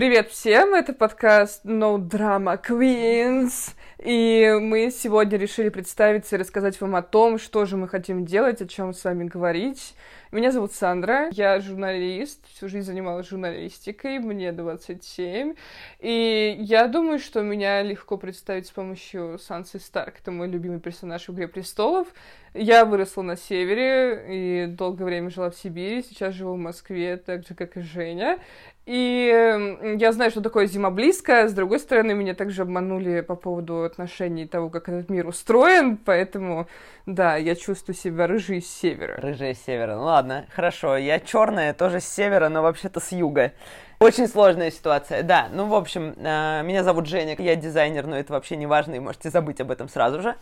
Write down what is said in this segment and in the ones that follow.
Привет всем, это подкаст No Drama Queens, и мы сегодня решили представиться и рассказать вам о том, что же мы хотим делать, о чем с вами говорить. Меня зовут Сандра, я журналист, всю жизнь занималась журналистикой, мне 27, и я думаю, что меня легко представить с помощью Сансы Старк, это мой любимый персонаж в «Игре престолов». Я выросла на севере и долгое время жила в Сибири, сейчас живу в Москве, так же, как и Женя. И я знаю, что такое зима близко, с другой стороны, меня также обманули по поводу отношений того, как этот мир устроен, поэтому, да, я чувствую себя рыжей с севера. Рыжая с севера, ну ладно, хорошо, я черная, тоже с севера, но вообще-то с юга. Очень сложная ситуация, да. Ну, в общем, меня зовут Женя, я дизайнер, но это вообще не важно, и можете забыть об этом сразу же.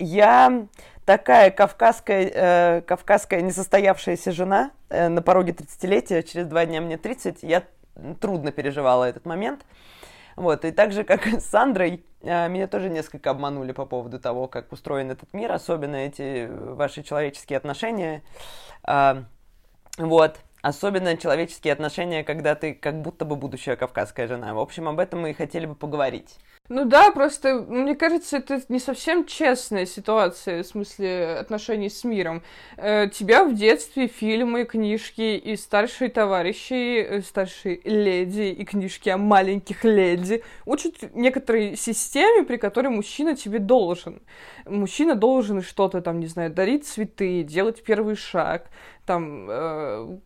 Я такая кавказская несостоявшаяся жена на пороге 30-летия, через 2 дня мне 30, я трудно переживала этот момент. Вот, и так же, как и с Сандрой, меня тоже несколько обманули по поводу того, как устроен этот мир, особенно эти ваши человеческие отношения. Вот, особенно человеческие отношения, когда ты как будто бы будущая кавказская жена. В общем, об этом мы и хотели бы поговорить. Ну да, просто, мне кажется, это не совсем честная ситуация, в смысле отношений с миром. Тебя в детстве фильмы, книжки и старшие товарищи, старшие леди и книжки о маленьких леди учат некоторой системе, при которой мужчина тебе должен. Мужчина должен что-то там, не знаю, дарить цветы, делать первый шаг, там...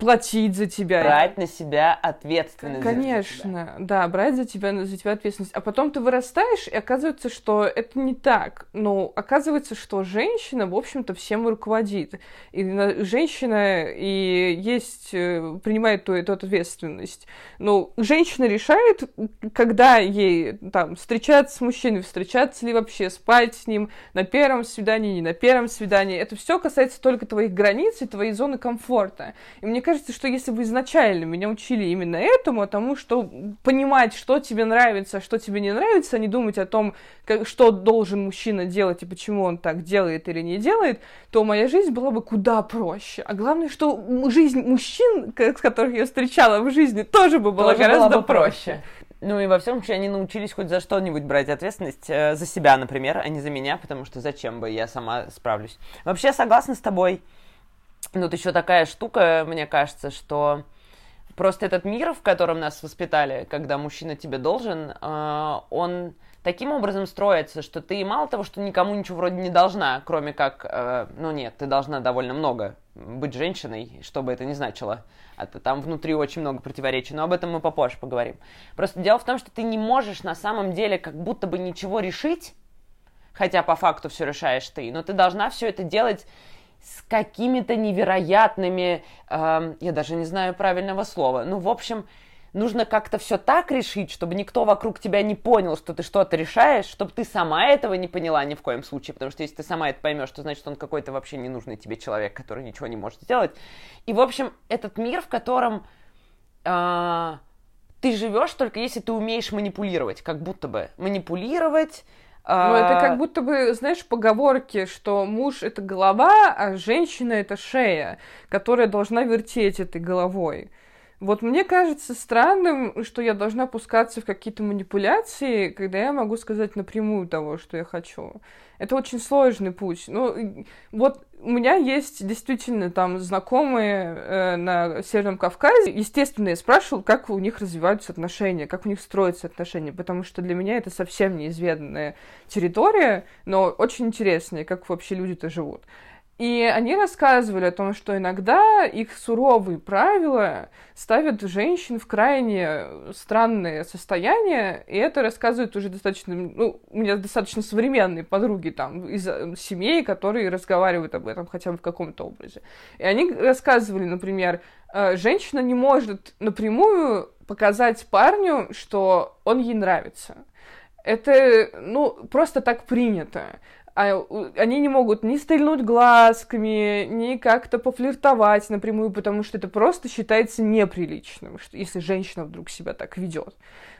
платить за тебя. Брать на себя ответственность. Конечно, да, брать за тебя ответственность. А потом ты вырастаешь, и оказывается, что это не так. Но оказывается, что женщина, в общем-то, всем руководит. И женщина и есть, принимает эту ответственность. Но женщина решает, когда ей там встречаться с мужчиной, встречаться ли вообще, спать с ним, на первом свидании, не на первом свидании. Это все касается только твоих границ и твоей зоны комфорта. И мне кажется, что если бы изначально меня учили именно этому, тому, что понимать, что тебе нравится, что тебе не нравится, а не думать о том, что должен мужчина делать и почему он так делает или не делает, то моя жизнь была бы куда проще. А главное, что жизнь мужчин, с которых я встречала в жизни, тоже бы была гораздо проще. Ну и во всем случае они научились хоть за что-нибудь брать ответственность, за себя, например, а не за меня, потому что зачем бы, я сама справлюсь. Вообще, согласна с тобой. Ну, тут еще такая штука, мне кажется, что просто этот мир, в котором нас воспитали, когда мужчина тебе должен, он таким образом строится, что ты мало того, что никому ничего вроде не должна, кроме как, ну нет, ты должна довольно много быть женщиной, что бы это ни значило. А то там внутри очень много противоречий, но об этом мы попозже поговорим. Просто дело в том, что ты не можешь на самом деле как будто бы ничего решить, хотя по факту все решаешь ты, но ты должна все это делать... с какими-то невероятными, я даже не знаю правильного слова, ну, в общем, нужно как-то все так решить, чтобы никто вокруг тебя не понял, что ты что-то решаешь, чтобы ты сама этого не поняла ни в коем случае, потому что если ты сама это поймешь, то значит, он какой-то вообще ненужный тебе человек, который ничего не может сделать. И, в общем, этот мир, в котором ты живешь, только если ты умеешь манипулировать, как будто бы манипулировать. Ну, это как будто бы, знаешь, поговорки, что муж — это голова, а женщина — это шея, которая должна вертеть этой головой. Вот мне кажется странным, что я должна пускаться в какие-то манипуляции, когда я могу сказать напрямую того, что я хочу. Это очень сложный путь. Ну, вот у меня есть действительно там знакомые на Северном Кавказе. Естественно, я спрашивала, как у них развиваются отношения, как у них строятся отношения, потому что для меня это совсем неизведанная территория, но очень интересная, как вообще люди-то живут. И они рассказывали о том, что иногда их суровые правила ставят женщин в крайне странное состояние, и это рассказывают уже достаточно... Ну, у меня достаточно современные подруги там из семей, которые разговаривают об этом хотя бы в каком-то образе. И они рассказывали, например, женщина не может напрямую показать парню, что он ей нравится. Это, ну, просто так принято. Они не могут ни стрельнуть глазками, ни как-то пофлиртовать напрямую, потому что это просто считается неприличным, если женщина вдруг себя так ведет.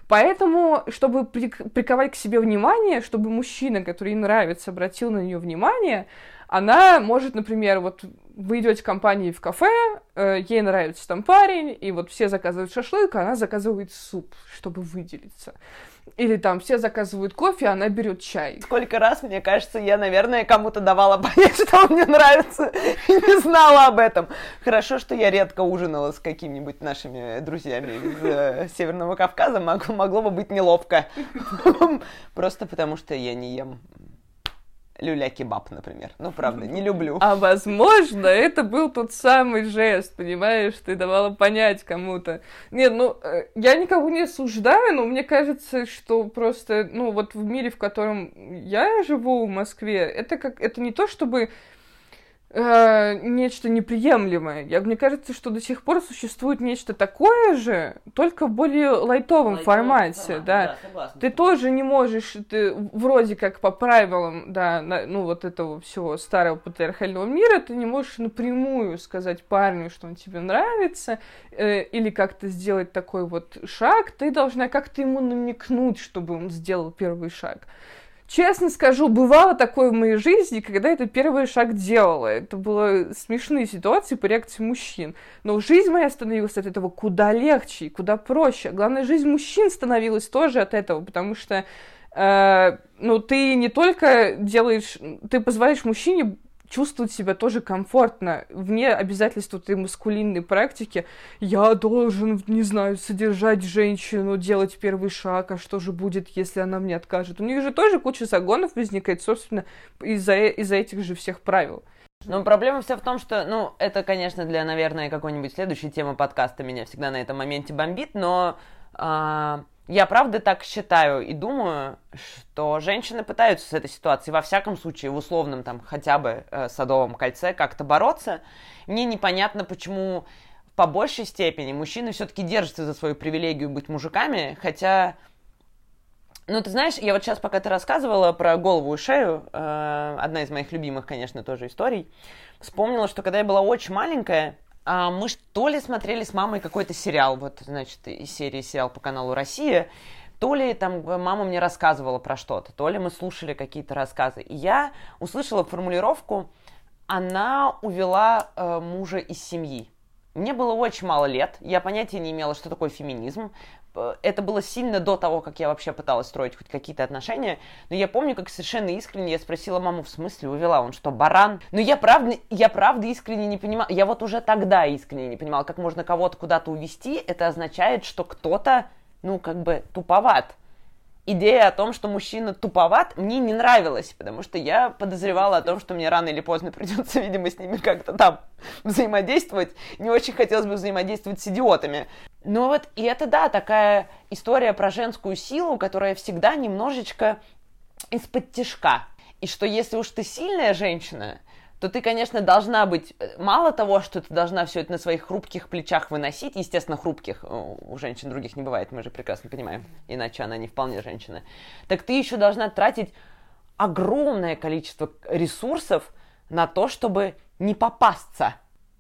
Поэтому, чтобы приковать к себе внимание, чтобы мужчина, который ей нравится, обратил на нее внимание, она может, например, вот вы идете в компании в кафе, ей нравится там парень, и вот все заказывают шашлык, а она заказывает суп, чтобы выделиться. Или там все заказывают кофе, а она берет чай. Сколько раз, мне кажется, я, наверное, кому-то давала понять, что мне нравится, и не знала об этом. Хорошо, что я редко ужинала с какими-нибудь нашими друзьями из Северного Кавказа, могло бы быть неловко. Просто потому, что я не ем люля-кебаб, например. Ну, правда, не люблю. А, возможно, это был тот самый жест, понимаешь? Ты давала понять кому-то. Нет, ну, я никого не осуждаю, но мне кажется, что просто, ну, вот в мире, в котором я живу, в Москве, это не то, чтобы нечто неприемлемое. Мне кажется, что до сих пор существует нечто такое же, только в более лайтовом формате. Да. Да, ты тоже не можешь, ты вроде как по правилам, да, ну вот этого всего старого патриархального мира, ты не можешь напрямую сказать парню, что он тебе нравится, или как-то сделать такой вот шаг. Ты должна как-то ему намекнуть, чтобы он сделал первый шаг. Честно скажу, бывало такое в моей жизни, когда это первый шаг делала. Это были смешные ситуации по реакции мужчин. Но жизнь моя становилась от этого куда легче и куда проще. Главное, жизнь мужчин становилась тоже от этого, потому что ну, ты не только делаешь... Ты позволяешь мужчине чувствовать себя тоже комфортно, вне обязательств этой маскулинной практики. Я должен, не знаю, содержать женщину, делать первый шаг, а что же будет, если она мне откажет? У них же тоже куча загонов возникает, собственно, из-за этих же всех правил. Ну, проблема вся в том, что, ну, это, конечно, для, наверное, какой-нибудь следующей темы подкаста меня всегда на этом моменте бомбит, но... Я правда так считаю и думаю, что женщины пытаются с этой ситуацией, во всяком случае, в условном там хотя бы Садовом кольце как-то бороться. Мне непонятно, почему по большей степени мужчины все-таки держатся за свою привилегию быть мужиками, хотя... Ну, ты знаешь, я вот сейчас, пока ты рассказывала про голову и шею, одна из моих любимых, конечно, тоже историй, вспомнила, что когда я была очень маленькая, мы то ли смотрели с мамой какой-то сериал, вот, значит, из серии сериал по каналу «Россия», то ли там мама мне рассказывала про что-то, то ли мы слушали какие-то рассказы. И я услышала формулировку «она увела мужа из семьи». Мне было очень мало лет, я понятия не имела, что такое феминизм. Это было сильно до того, как я вообще пыталась строить хоть какие-то отношения. Но я помню, как совершенно искренне я спросила маму, в смысле увела? Он что, баран? Но я правда искренне не понимала. Я вот уже тогда искренне не понимала, как можно кого-то куда-то увести. Это означает, что кто-то, ну, как бы туповат. Идея о том, что мужчина туповат, мне не нравилась, потому что я подозревала о том, что мне рано или поздно придется, видимо, с ними как-то там взаимодействовать. Не очень хотелось бы взаимодействовать с идиотами. Ну вот, и это, да, такая история про женскую силу, которая всегда немножечко из-под тишка. И что если уж ты сильная женщина, то ты, конечно, должна быть... Мало того, что ты должна все это на своих хрупких плечах выносить, естественно, хрупких, у женщин других не бывает, мы же прекрасно понимаем, иначе она не вполне женщина, так ты еще должна тратить огромное количество ресурсов на то, чтобы не попасться,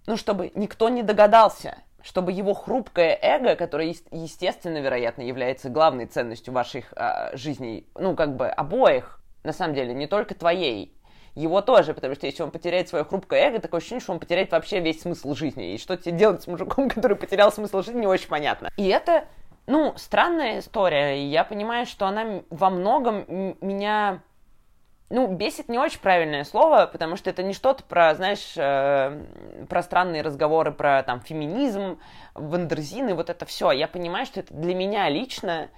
ну, чтобы никто не догадался, чтобы его хрупкое эго, которое, естественно, вероятно, является главной ценностью ваших жизней, ну, как бы обоих, на самом деле, не только твоей, его тоже, потому что если он потеряет свое хрупкое эго, такое ощущение, что он потеряет вообще весь смысл жизни. И что тебе делать с мужиком, который потерял смысл жизни, не очень понятно. И это, ну, странная история. Я понимаю, что она во многом меня... Ну, бесит не очень правильное слово, потому что это не что-то про, знаешь, про странные разговоры, про там феминизм, вандерзины, вот это все. Я понимаю, что это для меня лично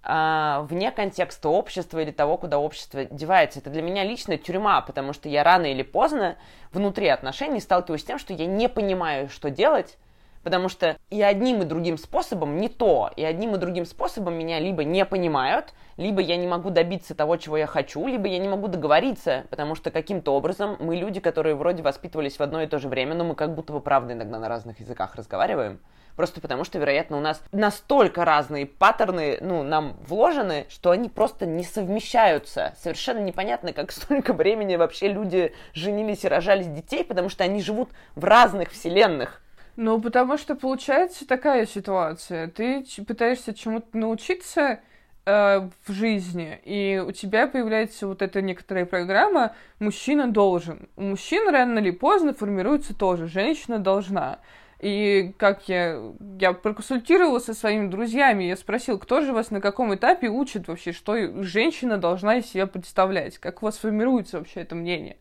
вне контекста общества или того, куда общество девается. Это для меня лично тюрьма, потому что я рано или поздно внутри отношений сталкиваюсь с тем, что я не понимаю, что делать, потому что и одним, и другим способом не то, и одним, и другим способом меня либо не понимают, либо я не могу добиться того, чего я хочу, либо я не могу договориться, потому что каким-то образом мы люди, которые вроде воспитывались в одно и то же время, но мы как будто бы правда иногда на разных языках разговариваем. Просто потому, что, вероятно, у нас настолько разные паттерны, ну, нам вложены, что они просто не совмещаются. Совершенно непонятно, как столько времени вообще люди женились и рожали детей, потому что они живут в разных вселенных. Ну, потому что получается такая ситуация. Ты пытаешься чему-то научиться, в жизни, и у тебя появляется вот эта некоторая программа «мужчина должен». У мужчин рано или поздно формируется тоже «женщина должна». И как я проконсультировалась со своими друзьями, я спросила, кто же вас на каком этапе учит вообще, что женщина должна из себя представлять, как у вас формируется вообще это мнение.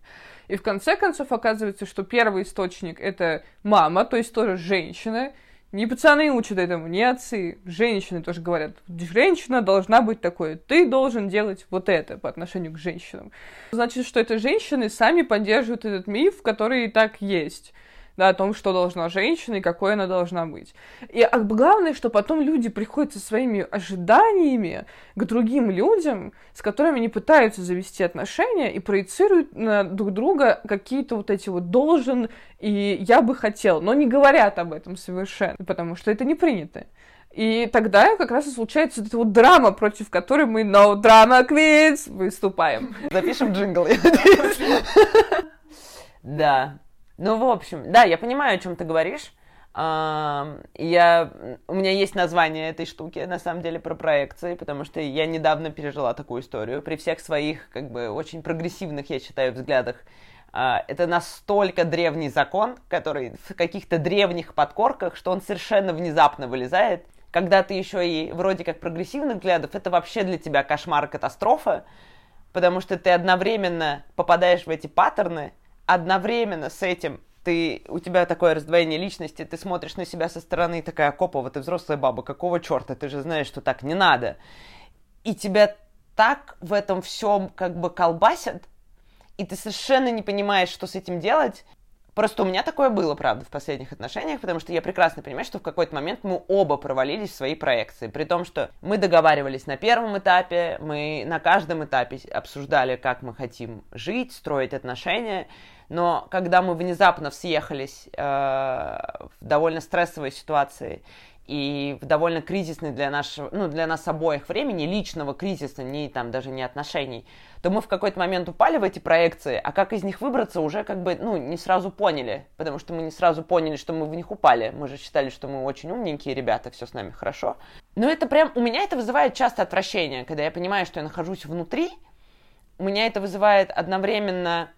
И в конце концов оказывается, что первый источник – это мама, то есть тоже женщина. Не пацаны учат этому, не отцы. Женщины тоже говорят, женщина должна быть такой, ты должен делать вот это по отношению к женщинам. Значит, что это женщины сами поддерживают этот миф, который и так есть. Да, о том, что должна женщина и какой она должна быть. И главное, что потом люди приходят со своими ожиданиями к другим людям, с которыми они пытаются завести отношения и проецируют на друг друга какие-то вот эти вот «должен» и «я бы хотел», но не говорят об этом совершенно, потому что это не принято. И тогда как раз и случается вот эта вот драма, против которой мы No Drama Queens выступаем. Запишем джингл, я надеюсь. Да. Ну, в общем, да, я понимаю, о чем ты говоришь. У меня есть название этой штуки, на самом деле, про проекции, потому что я недавно пережила такую историю. При всех своих, как бы, очень прогрессивных, я считаю, взглядах. Это настолько древний закон, который в каких-то древних подкорках, что он совершенно внезапно вылезает. Когда ты еще и вроде как прогрессивных взглядов, это вообще для тебя кошмар, катастрофа, потому что ты одновременно попадаешь в эти паттерны, одновременно с этим у тебя такое раздвоение личности, ты смотришь на себя со стороны, такая, Копова, ты взрослая баба, какого черта, ты же знаешь, что так не надо. И тебя так в этом всем как бы колбасят, и ты совершенно не понимаешь, что с этим делать. Просто у меня такое было, правда, в последних отношениях, потому что я прекрасно понимаю, что в какой-то момент мы оба провалились в свои проекции, при том, что мы договаривались на первом этапе, мы на каждом этапе обсуждали, как мы хотим жить, строить отношения, но когда мы внезапно съехались в довольно стрессовой ситуации и в довольно кризисной для нас обоих времени, личного кризиса, даже не отношений, то мы в какой-то момент упали в эти проекции, а как из них выбраться уже не сразу поняли, потому что мы не сразу поняли, что мы в них упали. Мы же считали, что мы очень умненькие ребята, все с нами хорошо. Но это прям, у меня это вызывает часто отвращение, когда я понимаю, что я нахожусь внутри, у меня это вызывает одновременно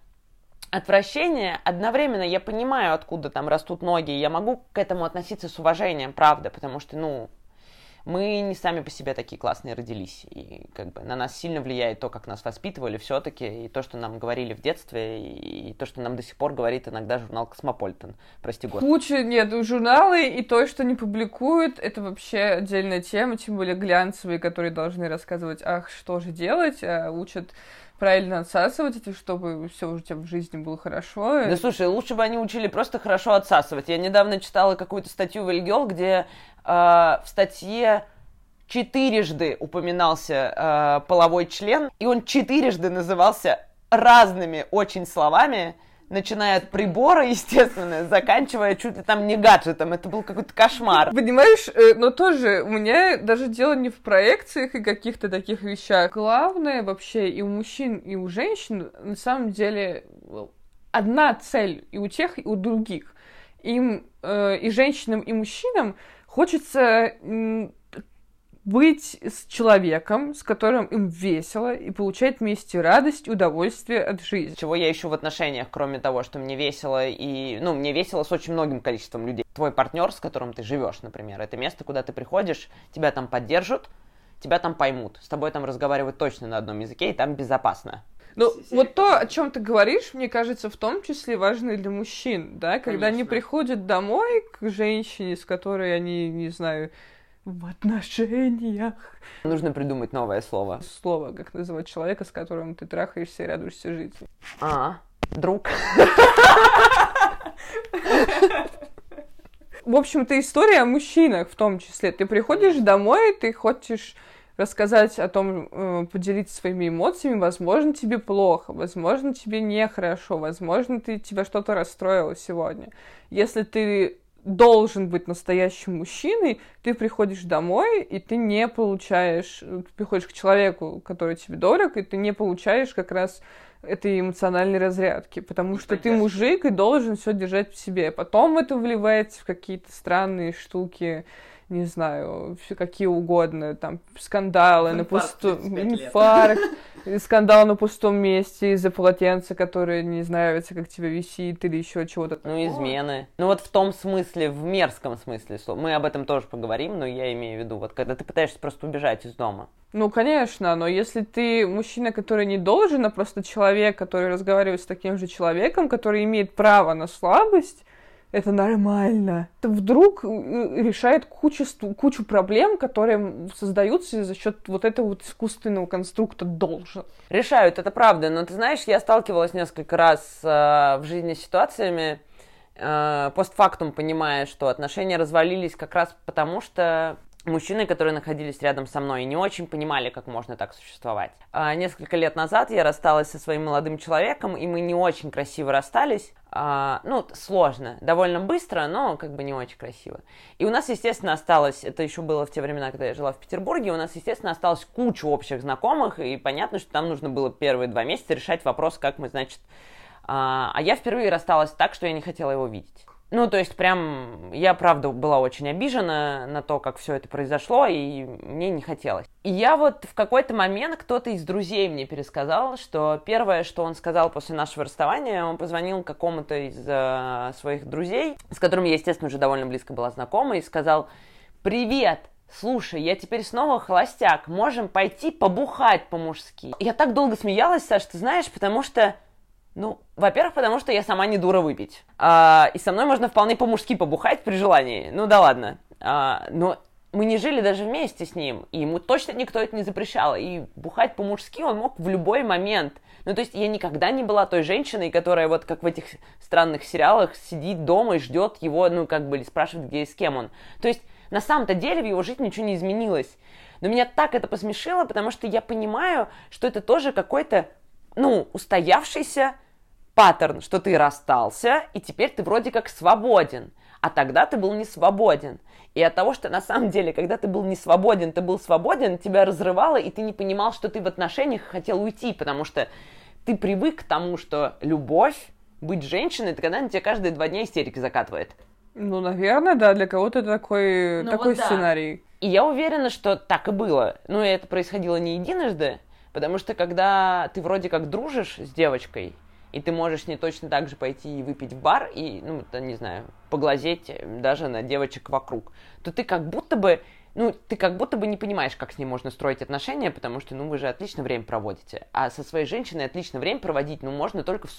отвращение, одновременно я понимаю, откуда там растут ноги, я могу к этому относиться с уважением, правда, потому что, мы не сами по себе такие классные родились, и как бы на нас сильно влияет то, как нас воспитывали все-таки, и то, что нам говорили в детстве, и то, что нам до сих пор говорит иногда журнал «Cosmopolitan», прости господи. Куча, журналы, и то, что не публикуют, это вообще отдельная тема, тем более глянцевые, которые должны рассказывать, что же делать, учат правильно отсасывать это, чтобы все у тебя в жизни было хорошо. Да слушай, лучше бы они учили просто хорошо отсасывать. Я недавно читала какую-то статью в Эльгел, где в статье 4 упоминался половой член, и он 4 назывался разными очень словами, начиная от прибора, естественно, заканчивая чуть ли там не гаджетом. Это был какой-то кошмар. Понимаешь, но тоже у меня даже дело не в проекциях и каких-то таких вещах. Главное вообще и у мужчин, и у женщин на самом деле одна цель и у тех, и у других. Им, и женщинам, и мужчинам хочется быть с человеком, с которым им весело, и получать вместе радость, удовольствие от жизни. Чего я ищу в отношениях, кроме того, что мне весело, мне весело с очень многим количеством людей. Твой партнер, с которым ты живешь, например, это место, куда ты приходишь, тебя там поддержат, тебя там поймут, с тобой там разговаривают точно на одном языке, и там безопасно. Ну, вот то, о чем ты говоришь, мне кажется, в том числе важно и для мужчин, да, когда они приходят домой к женщине, с которой они, не знаю, в отношениях. Нужно придумать новое слово. Слово, как называть человека, с которым ты трахаешься и радуешься жить. Друг. В общем, это история о мужчинах в том числе. Ты приходишь домой, ты хочешь рассказать о том, поделиться своими эмоциями. Возможно, тебе плохо, возможно, тебе нехорошо, возможно, тебя что-то расстроило сегодня. Если ты должен быть настоящим мужчиной, ты приходишь домой, и ты не получаешь, ты приходишь к человеку, который тебе дорог, и ты не получаешь как раз этой эмоциональной разрядки, потому что ты мужик и должен все держать в себе. Потом это вливается в какие-то странные штуки, не знаю, все какие угодно, там, скандалы на пустом... Инфаркт, скандал на пустом месте из-за полотенца, которое не нравится, как тебе висит, или еще чего-то. Ну, измены. Ну, вот в том смысле, в мерзком смысле слова. Мы об этом тоже поговорим, но я имею в виду, вот когда ты пытаешься просто убежать из дома. Ну, конечно, но если ты мужчина, который не должен, а просто человек, который разговаривает с таким же человеком, который имеет право на слабость, это нормально. Это вдруг решает кучу проблем, которые создаются за счет вот этого вот искусственного конструкта «должен». Решают, это правда. Но ты знаешь, я сталкивалась несколько раз в жизни с ситуациями, постфактум понимая, что отношения развалились как раз потому, что... Мужчины, которые находились рядом со мной, не очень понимали, как можно так существовать. Несколько лет назад я рассталась со своим молодым человеком, и мы не очень красиво расстались. Ну, сложно, довольно быстро, но как бы не очень красиво. И у нас, естественно, осталось, это еще было в те времена, когда я жила в Петербурге, у нас, естественно, осталось куча общих знакомых, и понятно, что нам нужно было первые 2 месяца решать вопрос, как мы, значит... А я впервые рассталась так, что я не хотела его видеть. Ну, то есть, прям, я, правда, была очень обижена на то, как все это произошло, и мне не хотелось. И я вот в какой-то момент, кто-то из друзей мне пересказал, что первое, что он сказал после нашего расставания, он позвонил какому-то из своих друзей, с которым я, естественно, уже довольно близко была знакома, и сказал: «Привет! Слушай, я теперь снова холостяк, можем пойти побухать по-мужски». Я так долго смеялась, Саш, ты знаешь, потому что... Ну, во-первых, потому что я сама не дура выпить. И со мной можно вполне по-мужски побухать при желании. Ну да ладно. Но мы не жили даже вместе с ним. И ему точно никто это не запрещал. И бухать по-мужски он мог в любой момент. Ну то есть я никогда не была той женщиной, которая вот как в этих странных сериалах сидит дома и ждет его, ну как бы, или спрашивает, где и с кем он. То есть на самом-то деле в его жизни ничего не изменилось. Но меня так это посмешило, потому что я понимаю, что это тоже какой-то... ну, устоявшийся паттерн, что ты расстался, и теперь ты вроде как свободен, а тогда ты был не свободен. И от того, что на самом деле, когда ты был не свободен, ты был свободен, тебя разрывало, и ты не понимал, что ты в отношениях хотел уйти, потому что ты привык к тому, что любовь, быть женщиной, это когда на тебя каждые 2 дня истерики закатывает. Ну, наверное, да, для кого-то это такой вот сценарий. Да. И я уверена, что так и было. Ну, и это происходило не единожды. Потому что когда ты вроде как дружишь с девочкой, и ты можешь не точно так же пойти и выпить в бар, и, ну, не знаю, поглазеть даже на девочек вокруг, то ты как будто бы, ну, ты как будто бы не понимаешь, как с ней можно строить отношения, потому что, ну, вы же отлично время проводите. А со своей женщиной отлично время проводить, ну, можно только в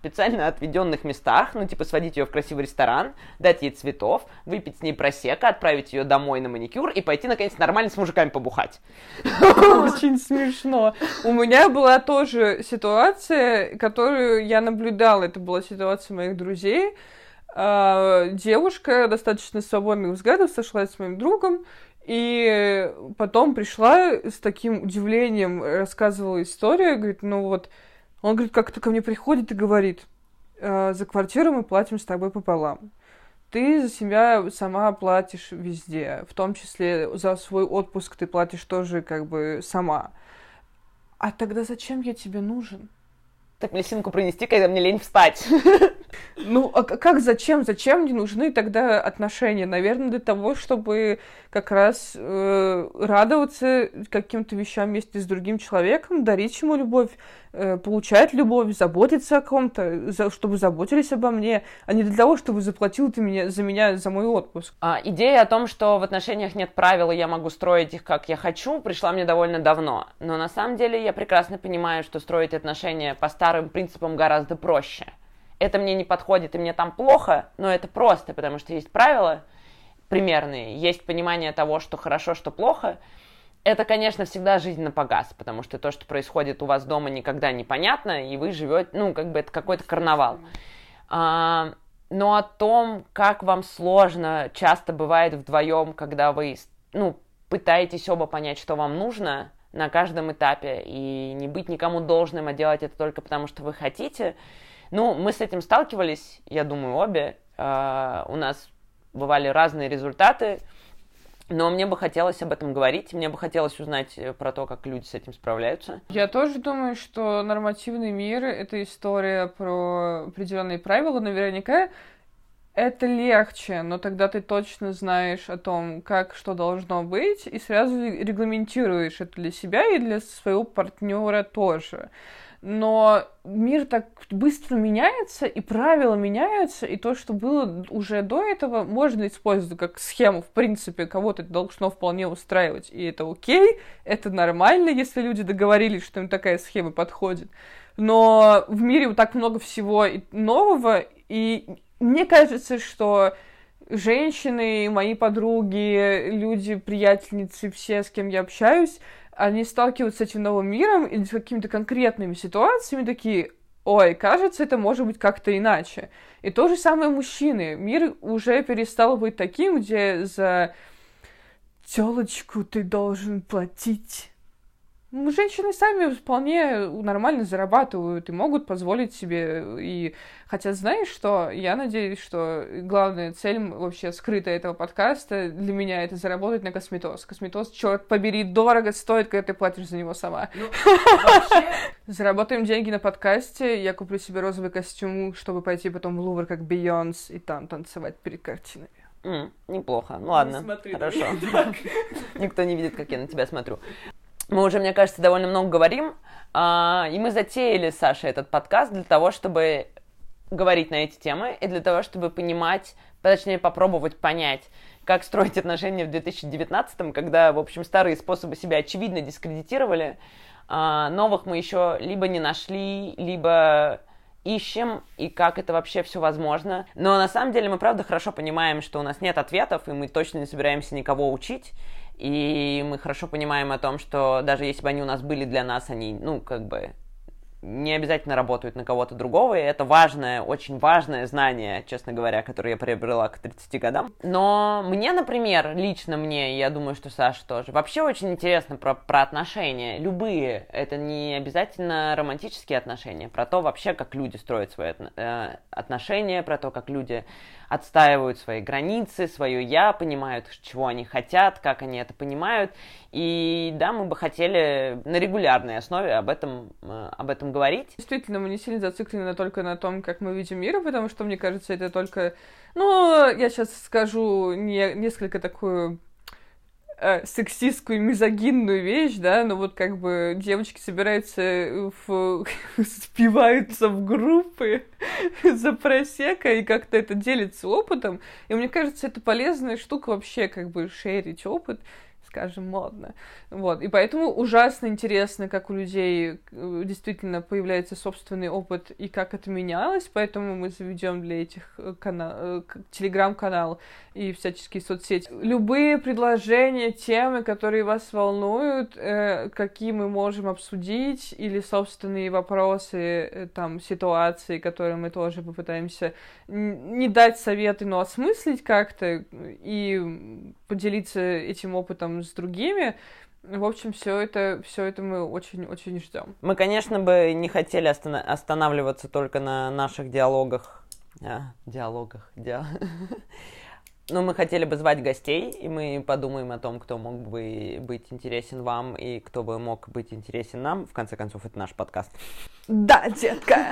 специально отведенных местах, ну, типа, сводить ее в красивый ресторан, дать ей цветов, выпить с ней просека, отправить ее домой на маникюр и пойти, наконец, нормально с мужиками побухать. Очень смешно. У меня была тоже ситуация, которую я наблюдала. Это была ситуация моих друзей. Девушка достаточно свободных взглядов сошлась с моим другом, и потом пришла с таким удивлением, рассказывала историю, говорит, ну, вот, он говорит, как-то ко мне приходит и говорит: за квартиру мы платим с тобой пополам. Ты за себя сама платишь везде, в том числе за свой отпуск ты платишь тоже как бы сама. А тогда зачем я тебе нужен? Так мне лесенку принести, когда мне лень встать. Ну, а как, зачем? Зачем мне нужны тогда отношения? Наверное, для того, чтобы как раз радоваться каким-то вещам вместе с другим человеком, дарить ему любовь, получать любовь, заботиться о ком-то, чтобы заботились обо мне, а не для того, чтобы заплатил ты за меня за мой отпуск. Идея о том, что в отношениях нет правил, и я могу строить их, как я хочу, пришла мне довольно давно. Но на самом деле я прекрасно понимаю, что строить отношения по старым принципам гораздо проще. Это мне не подходит, и мне там плохо, но это просто, потому что есть правила примерные, есть понимание того, что хорошо, что плохо. Это, конечно, всегда жизнь на погас, потому что то, что происходит у вас дома, никогда не понятно, и вы живете, ну, как бы это какой-то карнавал. Но о том, как вам сложно, часто бывает вдвоем, когда вы, ну, пытаетесь оба понять, что вам нужно на каждом этапе, и не быть никому должным, а делать это только потому, что вы хотите. Ну, мы с этим сталкивались, я думаю, обе. У нас бывали разные результаты, но мне бы хотелось об этом говорить, мне бы хотелось узнать про то, как люди с этим справляются. Я тоже думаю, что нормативный мир — это история про определенные правила, наверняка. это легче, но тогда ты точно знаешь о том, как что должно быть, и сразу регламентируешь это для себя и для своего партнера тоже. Но мир так быстро меняется, и правила меняются, и то, что было уже до этого, можно использовать как схему, в принципе, кого-то это должно вполне устраивать, и это окей, это нормально, если люди договорились, что им такая схема подходит. Но в мире вот так много всего нового, и мне кажется, что женщины, мои подруги, люди, приятельницы, все, с кем я общаюсь, они сталкиваются с этим новым миром или с какими-то конкретными ситуациями, такие, ой, кажется, это может быть как-то иначе. И то же самое мужчины. Мир уже перестал быть таким, где за тёлочку ты должен платить. Женщины сами вполне нормально зарабатывают и могут позволить себе. И хотя, знаешь что, я надеюсь, что главная цель вообще скрытая этого подкаста для меня — это заработать на косметоз. Косметоз, черт побери, дорого стоит, когда ты платишь за него сама. Заработаем деньги на подкасте, я куплю себе розовый костюм, чтобы пойти потом в Лувр как Бейонс и там танцевать перед картинами. Неплохо, ну ладно, хорошо. Никто не видит, как я на тебя смотрю. Мы уже, мне кажется, довольно много говорим, и мы затеяли, Саша, этот подкаст для того, чтобы говорить на эти темы, и для того, чтобы понимать, точнее, попробовать понять, как строить отношения в 2019-м, когда, в общем, старые способы себя очевидно дискредитировали, новых мы еще либо не нашли, либо ищем, и как это вообще все возможно. Но на самом деле мы, правда, хорошо понимаем, что у нас нет ответов, и мы точно не собираемся никого учить. И мы хорошо понимаем о том, что даже если бы они у нас были для нас, они, ну, как бы, не обязательно работают на кого-то другого. И это важное, очень важное знание, честно говоря, которое я приобрела к 30 годам. Но мне, например, лично мне, я думаю, что Саша тоже, вообще очень интересно про отношения. Любые, это не обязательно романтические отношения, про то вообще, как люди строят свои отношения, про то, как люди отстаивают свои границы, свое «я», понимают, чего они хотят, как они это понимают. И да, мы бы хотели на регулярной основе об этом говорить. Действительно, мы не сильно зациклены только на том, как мы видим мир, потому что, мне кажется, это только... Ну, я сейчас скажу несколько такую сексистскую, мизогинную вещь, да, но вот как бы девочки собираются, спиваются в группы за просека и как-то это делится опытом, и мне кажется, это полезная штука вообще, как бы шерить опыт, скажем, модно. Вот, и поэтому ужасно интересно, как у людей действительно появляется собственный опыт и как это менялось, поэтому мы заведем для этих телеграм-канал и всяческие соцсети. Любые предложения, темы, которые вас волнуют, какие мы можем обсудить, или собственные вопросы, там, ситуации, которые мы тоже попытаемся не дать советы, но осмыслить как-то и поделиться этим опытом с другими. В общем, все это мы очень-очень ждем. Мы, конечно, бы не хотели останавливаться только на наших диалогах. Но мы хотели бы звать гостей, и мы подумаем о том, кто мог бы быть интересен вам и кто бы мог быть интересен нам. В конце концов, это наш подкаст. Да, детка,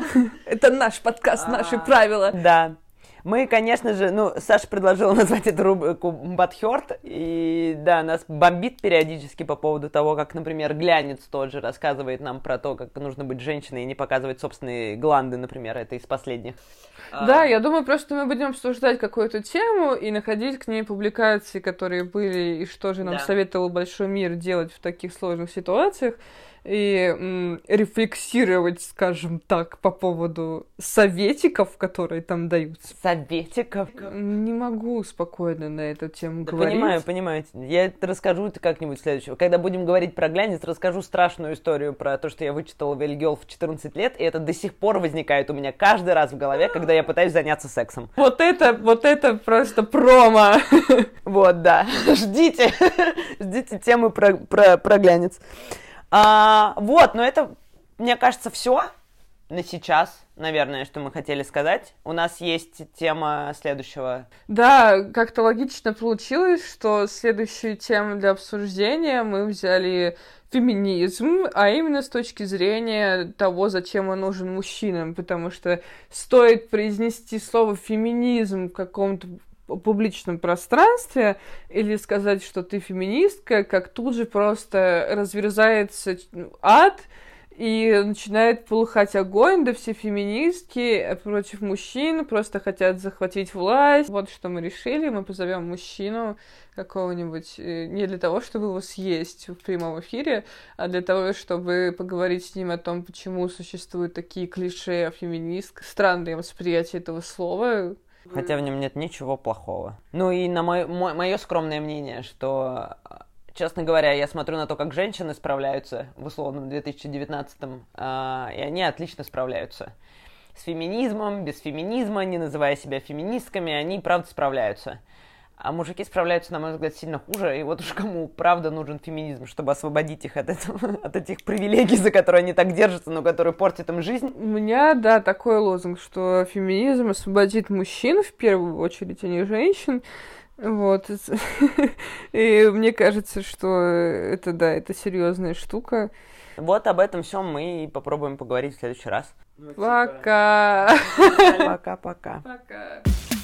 это наш подкаст, наши правила. Да. Мы, конечно же, ну, Саша предложила назвать эту рубрику «Бадхёрт», и, да, нас бомбит периодически по поводу того, как, например, глянец тот же рассказывает нам про то, как нужно быть женщиной и не показывать собственные гланды, например, это из последних. Да, я думаю, просто мы будем обсуждать какую-то тему и находить к ней публикации, которые были, и что же нам советовал большой мир делать в таких сложных ситуациях, и рефлексировать, скажем так, по поводу советиков, которые там даются. Советиков? Не могу спокойно на эту тему говорить. Понимаю. Я расскажу это как-нибудь следующего. Когда будем говорить про глянец, расскажу страшную историю про то, что я вычитала в Эльгел в 14 лет, и это до сих пор возникает у меня каждый раз в голове, когда я пытаюсь заняться сексом. Вот это просто промо. Вот, да. Ждите темы про глянец. Вот, но это, мне кажется, все. на сейчас, наверное, что мы хотели сказать. У нас есть тема следующего. Да, как-то логично получилось, что следующую тему для обсуждения мы взяли феминизм, а именно с точки зрения того, зачем он нужен мужчинам, потому что стоит произнести слово «феминизм» в каком-то публичном пространстве или сказать, что ты феминистка, как тут же просто разверзается ад, и начинает полыхать огонь, да все феминистки против мужчин, просто хотят захватить власть. Вот что мы решили, мы позовем мужчину какого-нибудь, не для того, чтобы его съесть в прямом эфире, а для того, чтобы поговорить с ним о том, почему существуют такие клише о феминистках. Странное восприятие этого слова. Хотя в нем нет ничего плохого. Ну и на мое скромное мнение, что... Честно говоря, я смотрю на то, как женщины справляются в условном 2019-м, и они отлично справляются. С феминизмом, без феминизма, не называя себя феминистками, они, правда, справляются. А мужики справляются, на мой взгляд, сильно хуже, и вот уж кому, правда, нужен феминизм, чтобы освободить их от этого, от этих привилегий, за которые они так держатся, но которые портят им жизнь. У меня, да, такой лозунг, что феминизм освободит мужчин, в первую очередь, а не женщин. Вот, и мне кажется, что это, да, это серьезная штука. Вот об этом всем мы и попробуем поговорить в следующий раз. Пока! Пока-пока. Пока.